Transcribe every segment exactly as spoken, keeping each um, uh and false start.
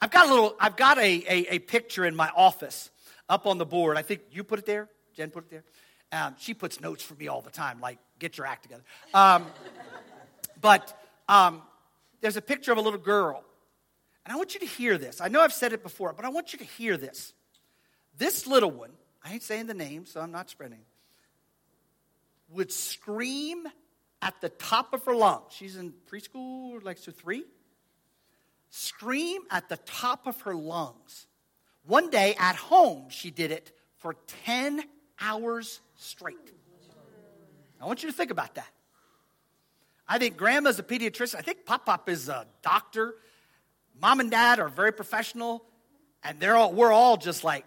I've got a little, I've got a, a, a picture in my office up on the board. I think you put it there. Jen put it there. Um, she puts notes for me all the time, like, get your act together. Um, but um, there's a picture of a little girl. And I want you to hear this. I know I've said it before, but I want you to hear this. This little one, I ain't saying the name, so I'm not spreading, would scream at the top of her lungs. She's in preschool, like, so three. Scream at the top of her lungs. One day at home, she did it for ten hours straight. I want you to think about that. I think grandma's a pediatrician. I think Pop-Pop is a doctor. Mom and dad are very professional. And they're all, we're all just like,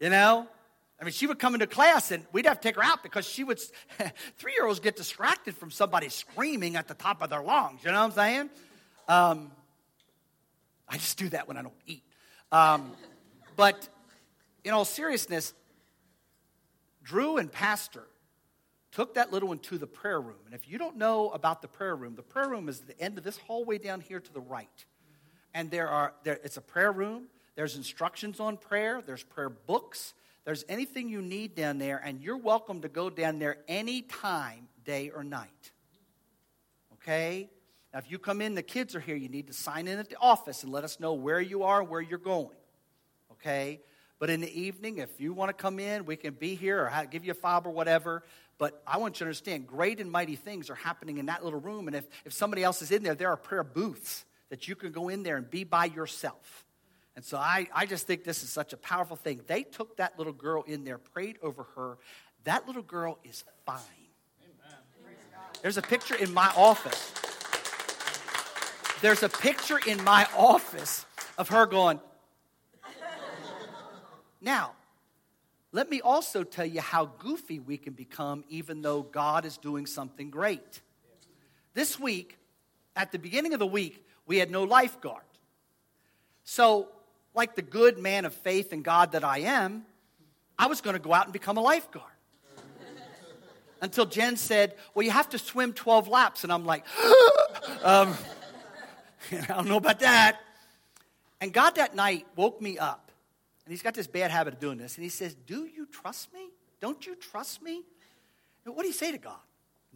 you know? I mean, she would come into class and we'd have to take her out because she would, three-year-olds get distracted from somebody screaming at the top of their lungs. You know what I'm saying? Um, I just do that when I don't eat. Um, but in all seriousness, Drew and Pastor took that little one to the prayer room. And if you don't know about the prayer room, the prayer room is at the end of this hallway down here to the right. And there are there it's a prayer room. There's instructions on prayer. There's prayer books. There's anything you need down there. And you're welcome to go down there any time, day or night. Okay? Now, if you come in, the kids are here. You need to sign in at the office and let us know where you are, where you're going. Okay? But in the evening, if you want to come in, we can be here or give you a fob or whatever. But I want you to understand, great and mighty things are happening in that little room. And if, if somebody else is in there, there are prayer booths that you can go in there and be by yourself. And so I, I just think this is such a powerful thing. They took that little girl in there, prayed over her. That little girl is fine. Amen. There's a picture in my office. There's a picture in my office of her going. Now, let me also tell you how goofy we can become even though God is doing something great. This week, at the beginning of the week, we had no lifeguard. So, like the good man of faith in God that I am, I was going to go out and become a lifeguard. Until Jen said, well, you have to swim twelve laps. And I'm like, um, I don't know about that. And God that night woke me up. And he's got this bad habit of doing this. And he says, do you trust me? Don't you trust me? And what do you say to God?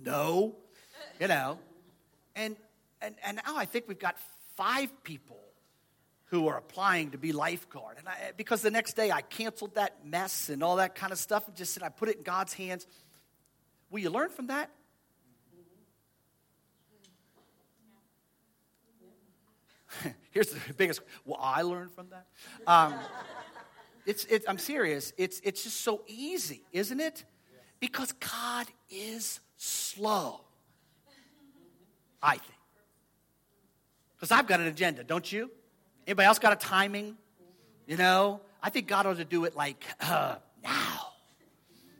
No. You know. And, and and now I think we've got five people who are applying to be lifeguard. And I, because the next day I canceled that mess and all that kind of stuff. And just said, I put it in God's hands. Will you learn from that? Here's the biggest, well, I learned from that. Um, It's, it's, I'm serious. It's, it's just so easy, isn't it? Because God is slow, I think. Because I've got an agenda, don't you? Anybody else got a timing? You know, I think God ought to do it like uh, now.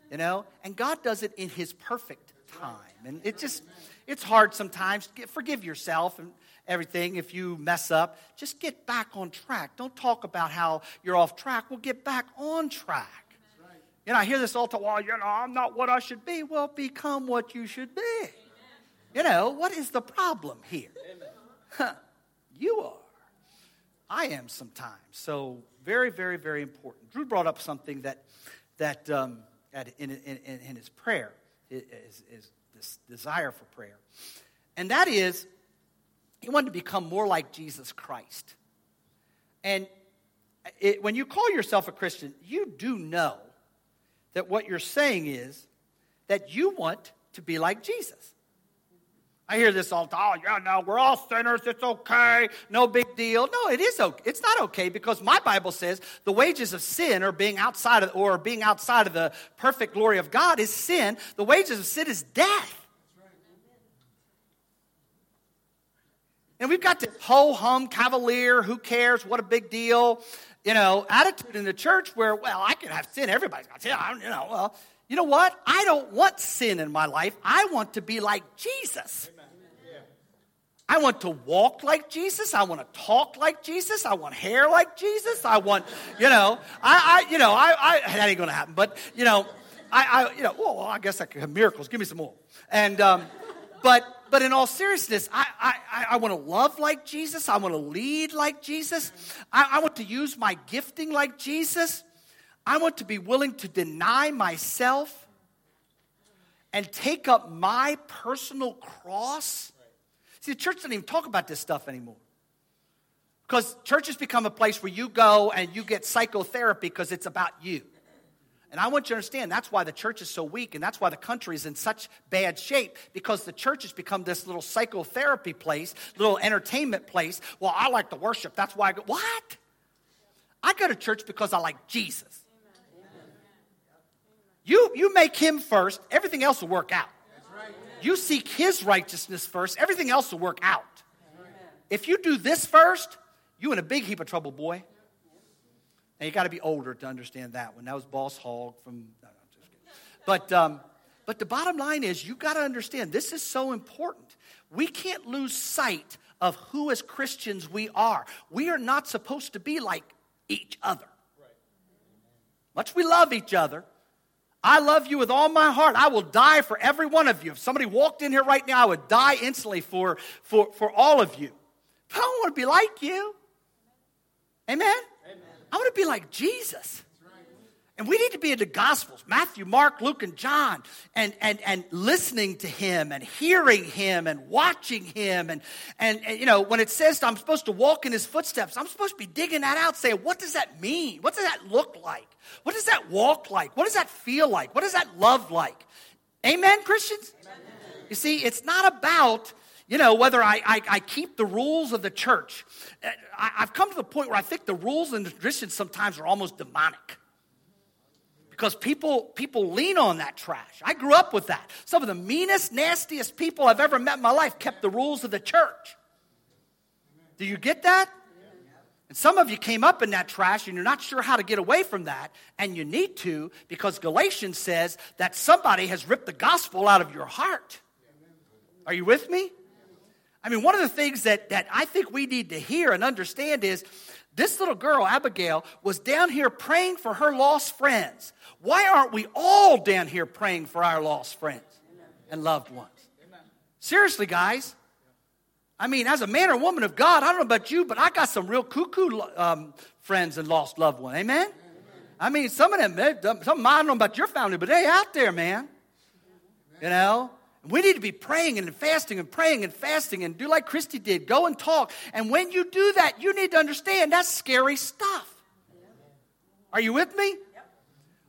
You know, and God does it in His perfect time, and it just, it's hard sometimes. Forgive yourself and everything if you mess up. Just get back on track. Don't talk about how you're off track. We'll get back on track. Right. You know, I hear this all the while, you know, I'm not what I should be. Well, become what you should be. Amen. You know, what is the problem here? Huh, you are. I am sometimes. So very, very, very important. Drew brought up something that that um, at, in, in, in his prayer, is, is this desire for prayer. And that is, he wanted to become more like Jesus Christ. And it, when you call yourself a Christian, you do know that what you're saying is that you want to be like Jesus. I hear this all the time. Oh, yeah, no, we're all sinners. It's okay. No big deal. No, it is okay. It's not okay because my Bible says the wages of sin are being outside of, or being outside of the perfect glory of God is sin. The wages of sin is death. And we've got this ho-hum, cavalier, who cares, what a big deal, you know, attitude in the church where, well, I can have sin. Everybody's got sin. I don't, you know, well, you know what? I don't want sin in my life. I want to be like Jesus. Amen. I want to walk like Jesus. I want to talk like Jesus. I want hair like Jesus. I want, you know, I, I you know, I, I that ain't going to happen. But, you know, I, I you know, oh, I guess I could have miracles. Give me some more. And, um, but But in all seriousness, I I, I want to love like Jesus. I want to lead like Jesus. I, I want to use my gifting like Jesus. I want to be willing to deny myself and take up my personal cross. See, the church doesn't even talk about this stuff anymore. Because church has become a place where you go and you get psychotherapy because it's about you. And I want you to understand that's why the church is so weak and that's why the country is in such bad shape, because the church has become this little psychotherapy place, little entertainment place. Well, I like to worship. That's why I go. What? I go to church because I like Jesus. You, you make him first. Everything else will work out. You seek his righteousness first. Everything else will work out. If you do this first, you in a big heap of trouble, boy. Now, you got to be older to understand that one. That was Boss Hogg from, no, no, just kidding. But, um, but the bottom line is you got to understand this is so important. We can't lose sight of who as Christians we are. We are not supposed to be like each other. Much we love each other. I love you with all my heart. I will die for every one of you. If somebody walked in here right now, I would die instantly for, for, for all of you. But I don't want to be like you. Amen? Amen. I want to be like Jesus. Right. And we need to be in the Gospels, Matthew, Mark, Luke, and John, and, and, and listening to him and hearing him and watching him. And, and, and, you know, when it says I'm supposed to walk in his footsteps, I'm supposed to be digging that out, saying, what does that mean? What does that look like? What does that walk like? What does that feel like? What does that love like? Amen, Christians? Amen. You see, it's not about... You know, whether I, I, I keep the rules of the church. I, I've come to the point where I think the rules and the traditions sometimes are almost demonic. Because people people lean on that trash. I grew up with that. Some of the meanest, nastiest people I've ever met in my life kept the rules of the church. Do you get that? And some of you came up in that trash and you're not sure how to get away from that. And you need to, because Galatians says that somebody has ripped the gospel out of your heart. Are you with me? I mean, one of the things that, that I think we need to hear and understand is this little girl, Abigail, was down here praying for her lost friends. Why aren't we all down here praying for our lost friends and loved ones? Seriously, guys. I mean, as a man or woman of God, I don't know about you, but I got some real cuckoo um, friends and lost loved ones. Amen? I mean, some of them, some of them, I don't know about your family, but they out there, man. You know? We need to be praying and fasting and praying and fasting and do like Christy did. Go and talk. And when you do that, you need to understand that's scary stuff. Are you with me?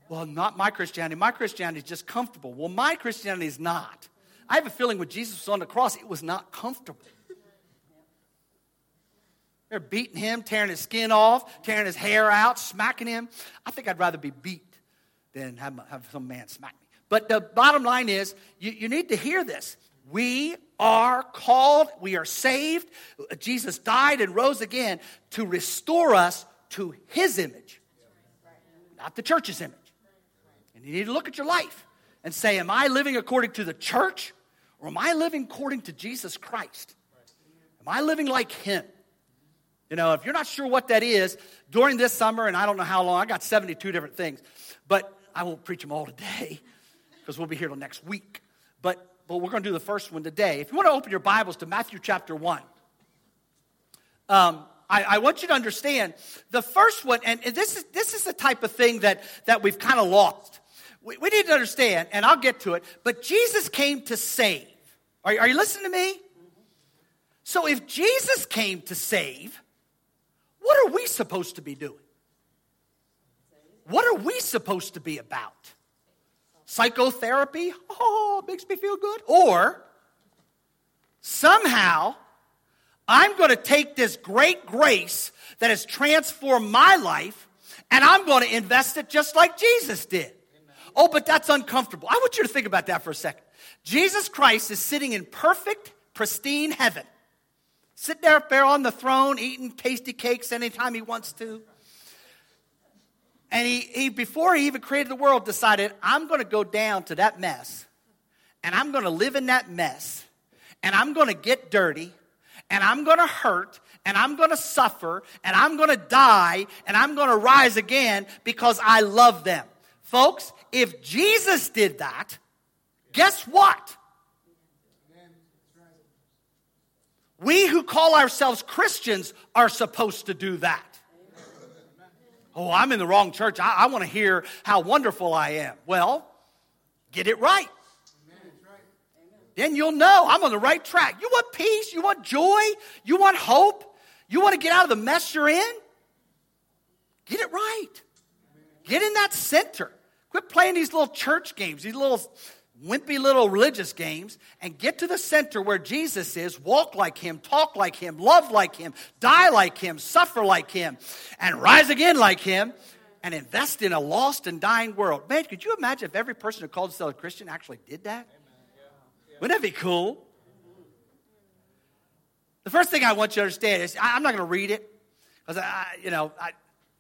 Well, not my Christianity. My Christianity is just comfortable. Well, my Christianity is not. I have a feeling when Jesus was on the cross, it was not comfortable. They're beating him, tearing his skin off, tearing his hair out, smacking him. I think I'd rather be beat than have, have some man smack me. But the bottom line is, you, you need to hear this. We are called, we are saved. Jesus died and rose again to restore us to his image, not the church's image. And you need to look at your life and say, am I living according to the church, or am I living according to Jesus Christ? Am I living like him? You know, if you're not sure what that is, during this summer, and I don't know how long, I got seventy-two different things, but I won't preach them all today, because we'll be here till next week. But, but we're going to do the first one today. If you want to open your Bibles to Matthew chapter one, um, I, I want you to understand the first one, and, and this is this is the type of thing that, that we've kind of lost. We, we need to understand, and I'll get to it, but Jesus came to save. Are, are you listening to me? So if Jesus came to save, what are we supposed to be doing? What are we supposed to be about? Psychotherapy, oh, makes me feel good. Or somehow I'm going to take this great grace that has transformed my life and I'm going to invest it just like Jesus did. Amen. Oh, but that's uncomfortable. I want you to think about that for a second. Jesus Christ is sitting in perfect, pristine heaven. Sitting there up there on the throne, eating tasty cakes anytime he wants to. And he, he, before he even created the world, decided, I'm going to go down to that mess, and I'm going to live in that mess, and I'm going to get dirty, and I'm going to hurt, and I'm going to suffer, and I'm going to die, and I'm going to rise again because I love them. Folks, if Jesus did that, guess what? We who call ourselves Christians are supposed to do that. Oh, I'm in the wrong church. I, I want to hear how wonderful I am. Well, get it right. Amen. Then you'll know I'm on the right track. You want peace? You want joy? You want hope? You want to get out of the mess you're in? Get it right. Get in that center. Quit playing these little church games, these little wimpy little religious games, and get to the center where Jesus is. Walk like him, talk like him, love like him, die like him, suffer like him, and rise again like him, and invest in a lost and dying world. Man, could you imagine if every person who called themselves a Christian actually did that? Wouldn't that be cool? The first thing I want you to understand is, I, I'm not going to read it, because, I, you know, I,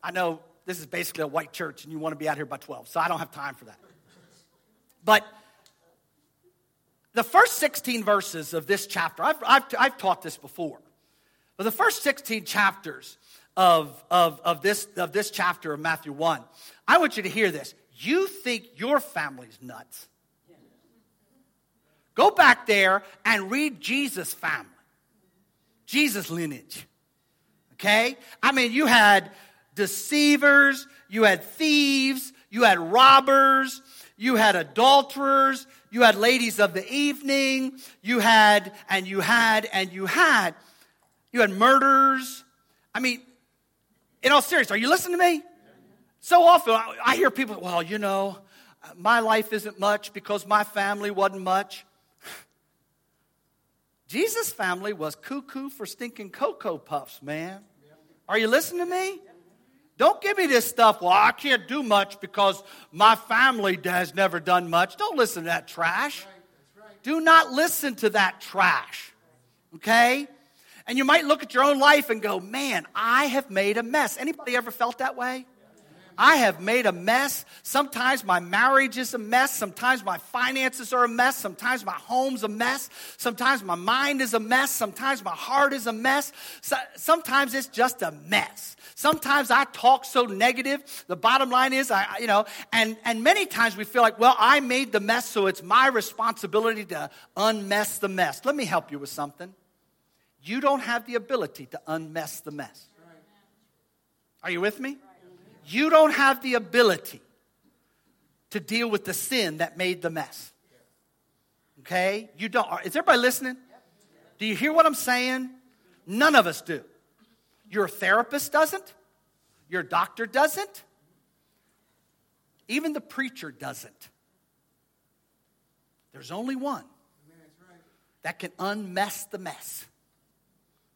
I know this is basically a white church, and you want to be out here by twelve, so I don't have time for that. But the first sixteen verses of this chapter, I've, I've, I've taught this before, but the first sixteen chapters of, of, of, this, of this chapter of Matthew one, I want you to hear this. You think your family's nuts. Go back there and read Jesus' family, Jesus' lineage, okay? I mean, you had deceivers, you had thieves, you had robbers, you had adulterers, you had ladies of the evening, you had, and you had, and you had, you had murderers. I mean, in all seriousness, are you listening to me? So often I hear people, well, you know, my life isn't much because my family wasn't much. Jesus' family was cuckoo for stinking Cocoa Puffs, man. Are you listening to me? Don't give me this stuff, well, I can't do much because my family has never done much. Don't listen to that trash. That's right, that's right. Do not listen to that trash, okay? And you might look at your own life and go, man, I have made a mess. Anybody ever felt that way? I have made a mess. Sometimes my marriage is a mess. Sometimes my finances are a mess. Sometimes my home's a mess. Sometimes my mind is a mess. Sometimes my heart is a mess. So, sometimes it's just a mess. Sometimes I talk so negative. The bottom line is, I, you know, and, and many times we feel like, well, I made the mess, so it's my responsibility to unmess the mess. Let me help you with something. You don't have the ability to unmess the mess. Are you with me? You don't have the ability to deal with the sin that made the mess. Okay? You don't. Is everybody listening? Do you hear what I'm saying? None of us do. Your therapist doesn't. Your doctor doesn't. Even the preacher doesn't. There's only one that can unmess the mess,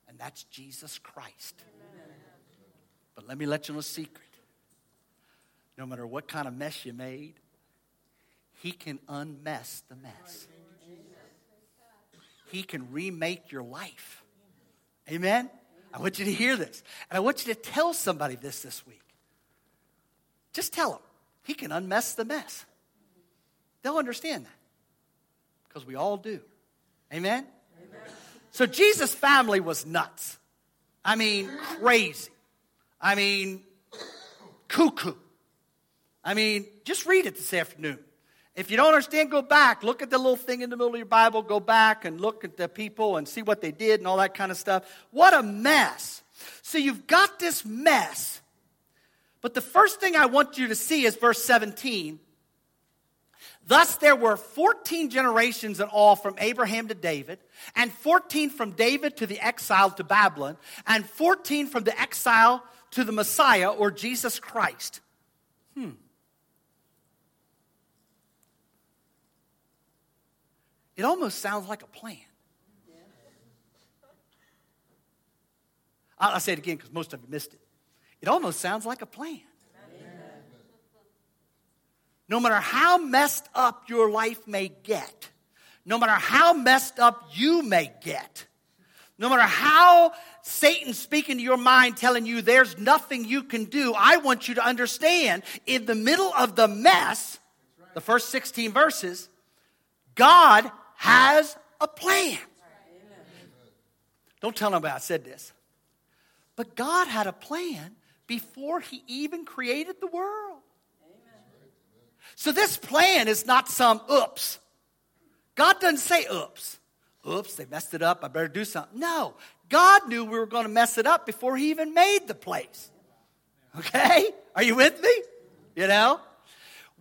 and that's Jesus Christ. But let me let you know a secret. No matter what kind of mess you made, he can unmess the mess. He can remake your life. Amen? I want you to hear this. And I want you to tell somebody this this week. Just tell them. He can unmess the mess. They'll understand that. Because we all do. Amen? Amen? So Jesus' family was nuts. I mean, crazy. I mean, cuckoo. I mean, just read it this afternoon. If you don't understand, go back. Look at the little thing in the middle of your Bible. Go back and look at the people and see what they did and all that kind of stuff. What a mess. So you've got this mess. But the first thing I want you to see is verse seventeen. Thus there were fourteen generations in all from Abraham to David, and fourteen from David to the exile to Babylon, and fourteen from the exile to the Messiah or Jesus Christ. Hmm. It almost sounds like a plan. I'll say it again because most of you missed it. It almost sounds like a plan. Amen. No matter how messed up your life may get, no matter how messed up you may get, no matter how Satan's speaking to your mind telling you there's nothing you can do, I want you to understand, in the middle of the mess, the first sixteen verses, God has a plan. Don't tell nobody I said this. But God had a plan before he even created the world. So this plan is not some oops. God doesn't say oops. oops, they messed it up, I better do something. No, God knew we were going to mess it up before he even made the place. Okay? Are you with me? You know?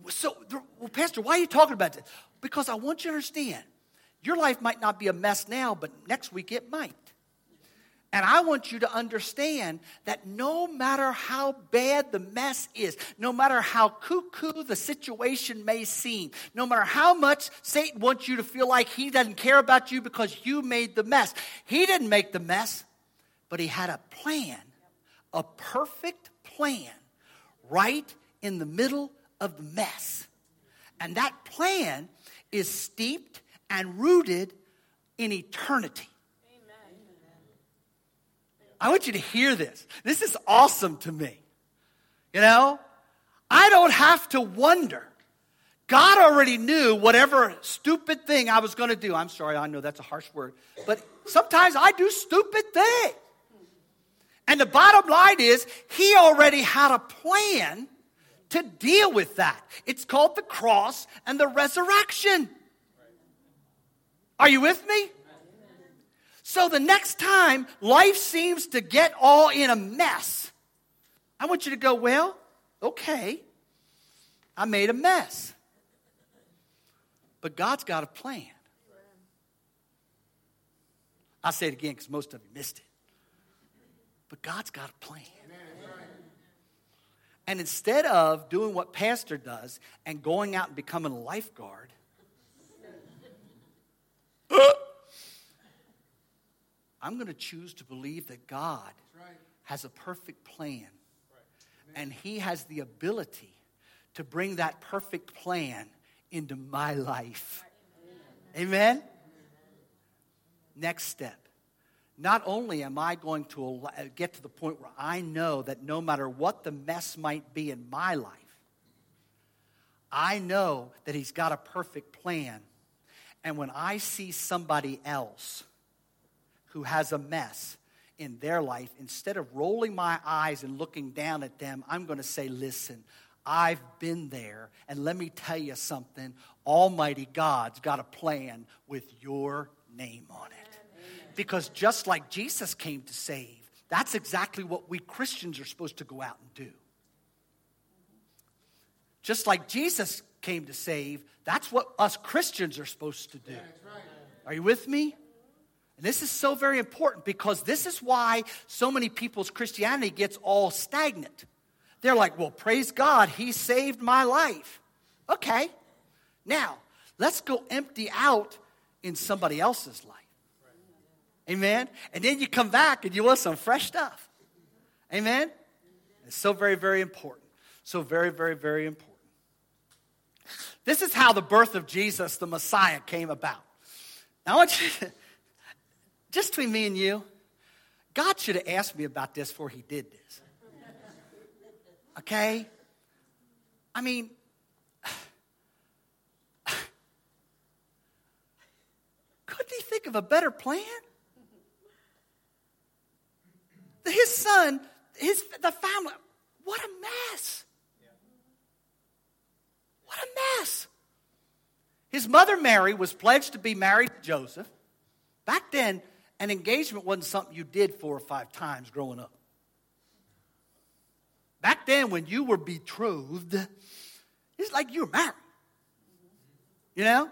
So, well, Pastor, why are you talking about this? Because I want you to understand, your life might not be a mess now, but next week it might. And I want you to understand that no matter how bad the mess is, no matter how cuckoo the situation may seem, no matter how much Satan wants you to feel like he doesn't care about you because you made the mess. He didn't make the mess, but he had a plan, a perfect plan, right in the middle of the mess. And that plan is steeped and rooted in eternity. I want you to hear this. This is awesome to me. You know, I don't have to wonder. God already knew whatever stupid thing I was going to do. I'm sorry, I know that's a harsh word. But sometimes I do stupid things. And the bottom line is, he already had a plan to deal with that. It's called the cross and the resurrection. Are you with me? So the next time life seems to get all in a mess, I want you to go, well, okay, I made a mess. But God's got a plan. I'll say it again because most of you missed it. But God's got a plan. And instead of doing what Pastor does and going out and becoming a lifeguard, I'm going to choose to believe that God has a perfect plan. And he has the ability to bring that perfect plan into my life. Amen? Next step. Not only am I going to get to the point where I know that no matter what the mess might be in my life, I know that he's got a perfect plan. And when I see somebody else who has a mess in their life, instead of rolling my eyes and looking down at them, I'm going to say, listen, I've been there, and let me tell you something. Almighty God's got a plan with your name on it. Because just like Jesus came to save, that's exactly what we Christians are supposed to go out and do. Just like Jesus came to save, that's what us Christians are supposed to do. Are you with me? This is so very important, because this is why so many people's Christianity gets all stagnant. They're like, well, praise God, he saved my life. Okay, now let's go empty out in somebody else's life. Amen? And then you come back and you want some fresh stuff. Amen? It's so very, very important. So very, very, very important. This is how the birth of Jesus, the Messiah, came about. Now I want you to... Just between me and you, God should have asked me about this before he did this. Okay? I mean, couldn't he think of a better plan? His son, his the family, what a mess. What a mess. His mother, Mary, was pledged to be married to Joseph. Back then, an engagement wasn't something you did four or five times growing up. Back then, when you were betrothed, it's like you were married. You know?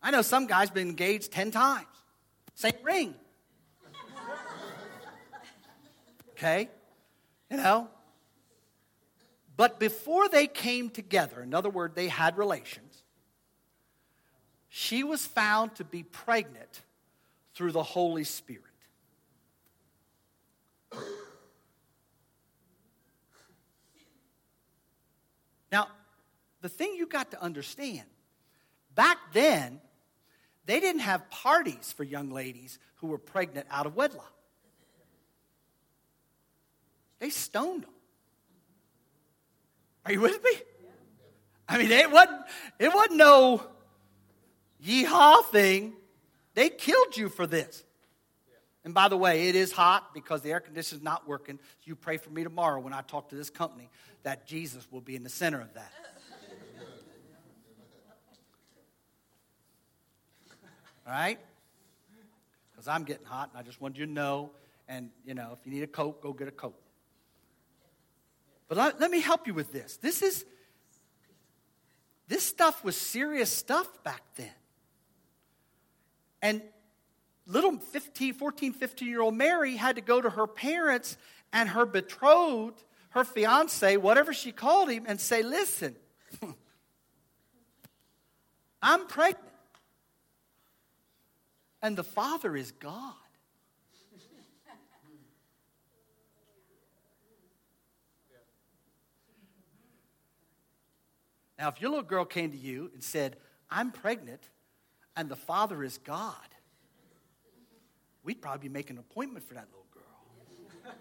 I know some guys been engaged ten times. Same ring. Okay? You know? But before they came together, in other words, they had relations, she was found to be pregnant through the Holy Spirit. Now, the thing you got to understand, back then, they didn't have parties for young ladies who were pregnant out of wedlock. They stoned them. Are you with me? I mean, it wasn't, it wasn't no yeehaw thing. They killed you for this. And by the way, it is hot because the air conditioner's not working. You pray for me tomorrow when I talk to this company that Jesus will be in the center of that. All right? because I'm getting hot, and I just wanted you to know. And, you know, if you need a coat, go get a coat. But let, let me help you with this. This is, this stuff was serious stuff back then. And little fifteen, fourteen, fifteen-year-old Mary had to go to her parents and her betrothed, her fiancé, whatever she called him, and say, listen, I'm pregnant. And the Father is God. Now, if your little girl came to you and said, I'm pregnant, and the Father is God, we'd probably make an appointment for that little girl.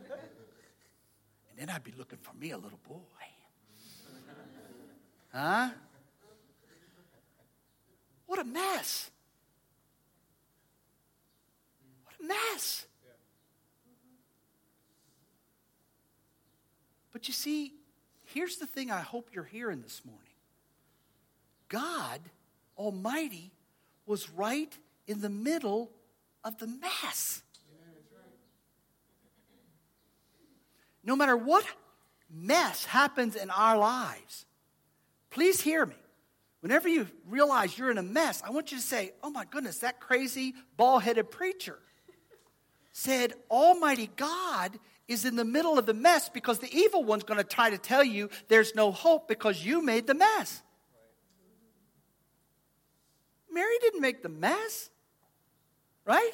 And then I'd be looking for me a little boy. Huh? What a mess. What a mess. But you see, here's the thing I hope you're hearing this morning. God Almighty was right in the middle of the mess. Yeah, that's right. No matter what mess happens in our lives, please hear me. Whenever you realize you're in a mess, I want you to say, oh my goodness, that crazy bald-headed preacher said Almighty God is in the middle of the mess, because the evil one's going to try to tell you there's no hope because you made the mess. Mary didn't make the mess, right?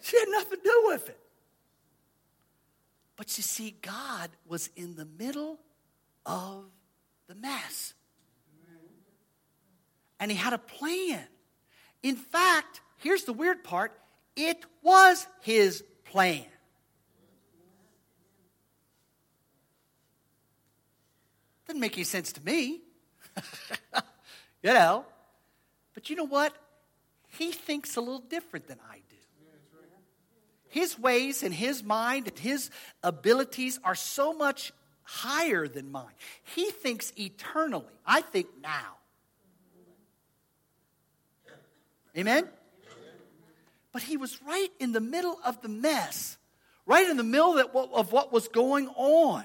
She had nothing to do with it. But you see, God was in the middle of the mess. And he had a plan. In fact, here's the weird part. It was his plan. Doesn't make any sense to me. You know. But you know what? He thinks a little different than I do. His ways and his mind and his abilities are so much higher than mine. He thinks eternally. I think now. Amen? But he was right in the middle of the mess, right in the middle of what was going on.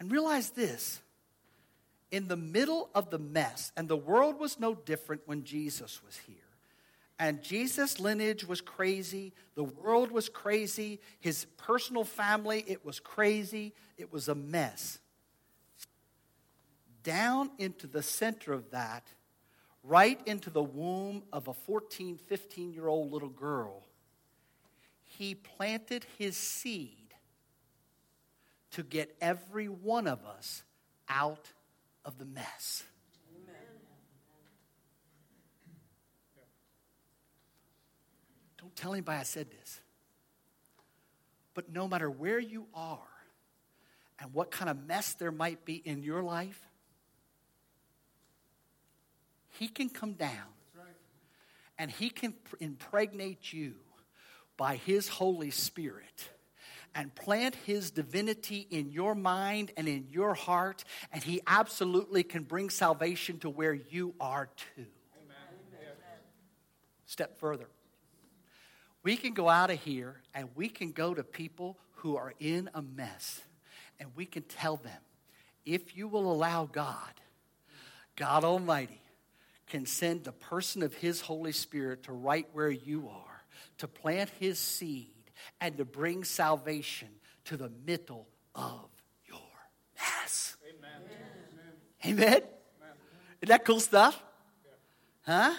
And realize this. In the middle of the mess, and the world was no different when Jesus was here. And Jesus' lineage was crazy. The world was crazy. His personal family, it was crazy. It was a mess. Down into the center of that, right into the womb of a fourteen, fifteen-year-old little girl, he planted his seed to get every one of us out of the mess. Amen. Don't tell anybody I said this. But no matter where you are and what kind of mess there might be in your life, he can come down. That's right. And he can impregnate you by his Holy Spirit and plant his divinity in your mind and in your heart, and he absolutely can bring salvation to where you are too. Amen. Amen. Step further. We can go out of here and we can go to people who are in a mess, and we can tell them, if you will allow God, God Almighty can send the person of his Holy Spirit to right where you are, to plant his seed, and to bring salvation to the middle of your mess. Amen. Amen. Amen. Amen. Isn't that cool stuff? Yeah. Huh?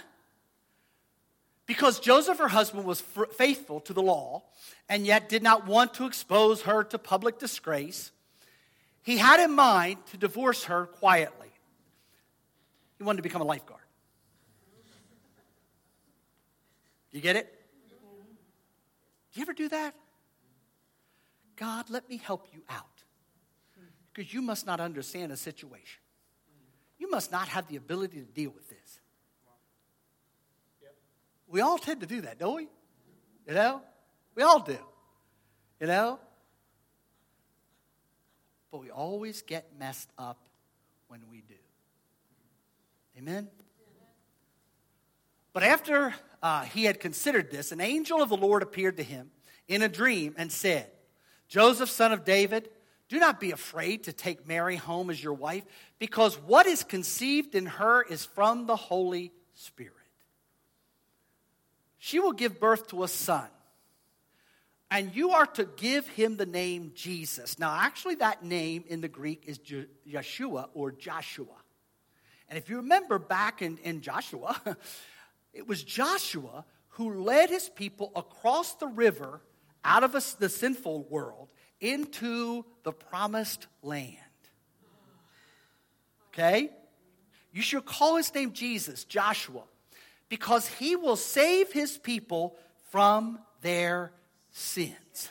Because Joseph, her husband, was faithful to the law and yet did not want to expose her to public disgrace, he had in mind to divorce her quietly. He wanted to become a lifeguard. You get it? You ever do that? God, let me help you out. Because you must not understand a situation. You must not have the ability to deal with this. We all tend to do that, don't we? You know? We all do. You know? But we always get messed up when we do. Amen? But after uh, he had considered this, an angel of the Lord appeared to him in a dream and said, Joseph, son of David, do not be afraid to take Mary home as your wife, because what is conceived in her is from the Holy Spirit. She will give birth to a son, and you are to give him the name Jesus. Now, actually, that name in the Greek is Yeshua or Joshua. And if you remember back in, in Joshua, it was Joshua who led his people across the river out of a, the sinful world into the promised land. Okay? You should call his name Jesus, Joshua, because he will save his people from their sins.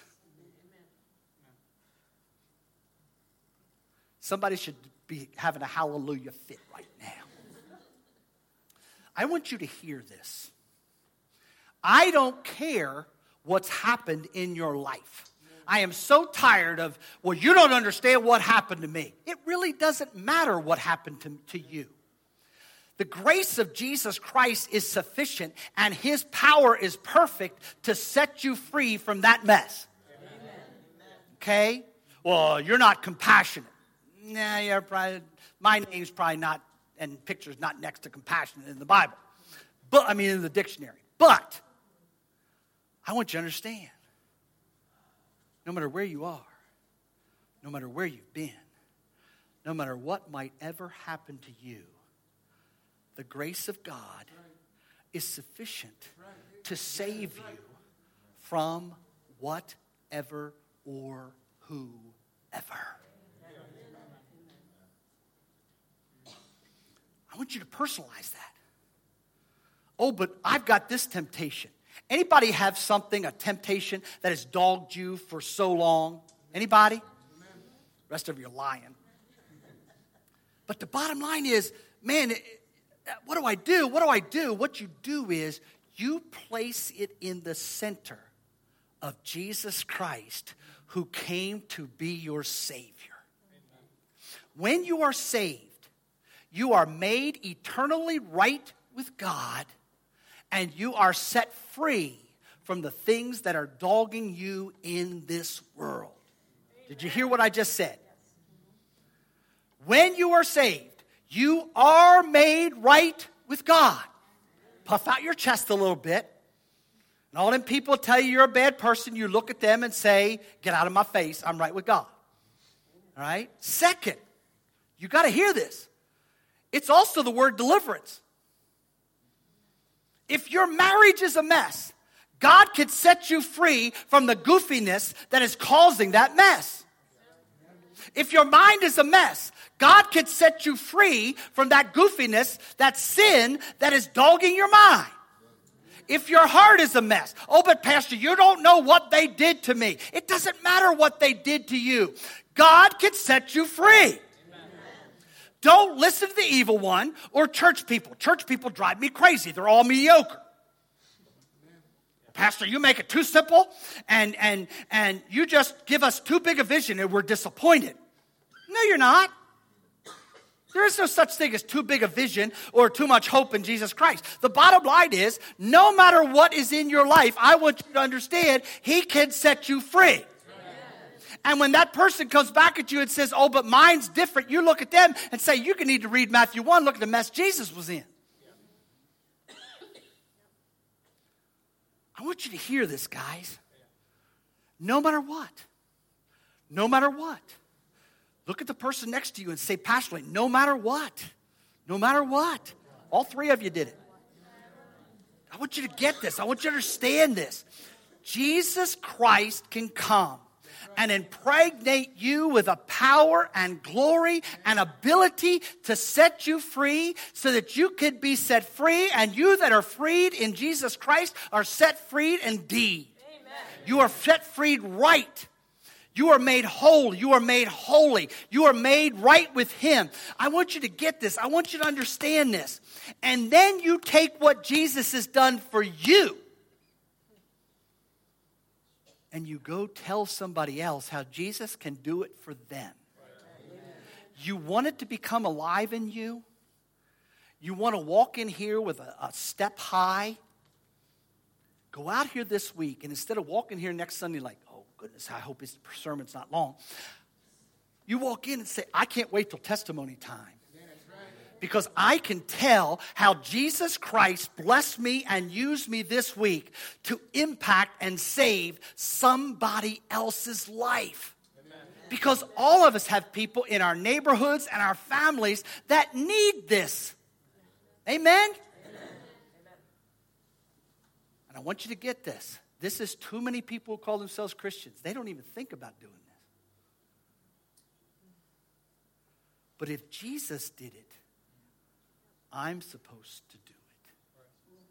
Somebody should be having a hallelujah fit right now. I want you to hear this. I don't care what's happened in your life. I am so tired of, well, you don't understand what happened to me. It really doesn't matter what happened to, to you. The grace of Jesus Christ is sufficient, and his power is perfect to set you free from that mess. Amen. Okay? Well, you're not compassionate. Nah, you're probably, my name's probably not, and picture's not next to compassionate in the Bible. But I mean, in the dictionary. But I want you to understand, no matter where you are, no matter where you've been, no matter what might ever happen to you, the grace of God is sufficient to save you from whatever or whoever. I want you to personalize that. Oh, but I've got this temptation. Anybody have something, a temptation that has dogged you for so long? Anybody? The rest of you are lying. But the bottom line is, man, what do I do? What do I do? What you do is you place it in the center of Jesus Christ, who came to be your Savior. When you are saved, you are made eternally right with God, and you are set free from the things that are dogging you in this world. Did you hear what I just said? When you are saved, you are made right with God. Puff out your chest a little bit. And all them people tell you you're a bad person, you look at them and say, get out of my face, I'm right with God. All right? Second, you got to hear this. It's also the word deliverance. If your marriage is a mess, God could set you free from the goofiness that is causing that mess. If your mind is a mess, God could set you free from that goofiness, that sin that is dogging your mind. If your heart is a mess, oh, but Pastor, you don't know what they did to me. It doesn't matter what they did to you. God can set you free. Don't listen to the evil one or church people. Church people drive me crazy. They're all mediocre. Pastor, you make it too simple, and and and you just give us too big a vision, and we're disappointed. No, you're not. There is no such thing as too big a vision or too much hope in Jesus Christ. The bottom line is, no matter what is in your life, I want you to understand, he can set you free. And when that person comes back at you and says, oh, but mine's different, you look at them and say, you need to read Matthew one, look at the mess Jesus was in. Yeah. I want you to hear this, guys. No matter what, no matter what, look at the person next to you and say passionately, no matter what, no matter what. All three of you did it. I want you to get this. I want you to understand this. Jesus Christ can come and impregnate you with a power and glory and ability to set you free, so that you could be set free, and you that are freed in Jesus Christ are set free indeed. Amen. You are set free right. You are made whole. You are made holy. You are made right with him. I want you to get this. I want you to understand this. And then you take what Jesus has done for you, and you go tell somebody else how Jesus can do it for them. Amen. You want it to become alive in you? You want to walk in here with a, a step high? Go out here this week, and instead of walking here next Sunday like, oh, goodness, I hope his sermon's not long, you walk in and say, I can't wait till testimony time. Because I can tell how Jesus Christ blessed me and used me this week to impact and save somebody else's life. Amen. Because all of us have people in our neighborhoods and our families that need this. Amen? Amen? And I want you to get this. This is too many people who call themselves Christians. They don't even think about doing this. But if Jesus did it, I'm supposed to do it.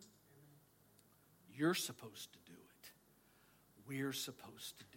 You're supposed to do it. We're supposed to do it.